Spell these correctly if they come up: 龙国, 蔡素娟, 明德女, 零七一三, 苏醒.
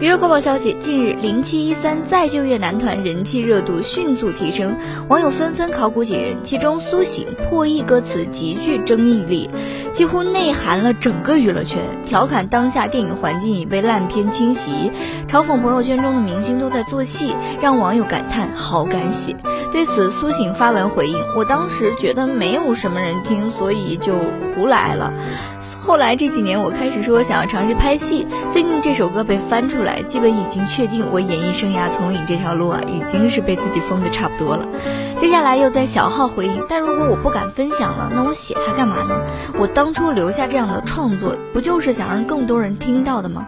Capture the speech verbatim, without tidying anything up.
娱乐快报消息，近日零七一三再就业男团人气热度迅速提升，网友纷纷考古几人，其中苏醒破译歌词极具争议力，几乎内涵了整个娱乐圈，调侃当下电影环境已被烂片侵袭，嘲讽朋友圈中的明星都在做戏，让网友感叹好敢写。对此苏醒发文回应，我当时觉得没有什么人听，所以就胡来了，后来这几年我开始说想要尝试拍戏，最近这首歌被翻出来，基本已经确定我演艺生涯从影这条路啊已经是被自己封的差不多了。接下来又在小号回应，但如果我不敢分享了，那我写它干嘛呢？我当初留下这样的创作，不就是想让更多人听到的吗？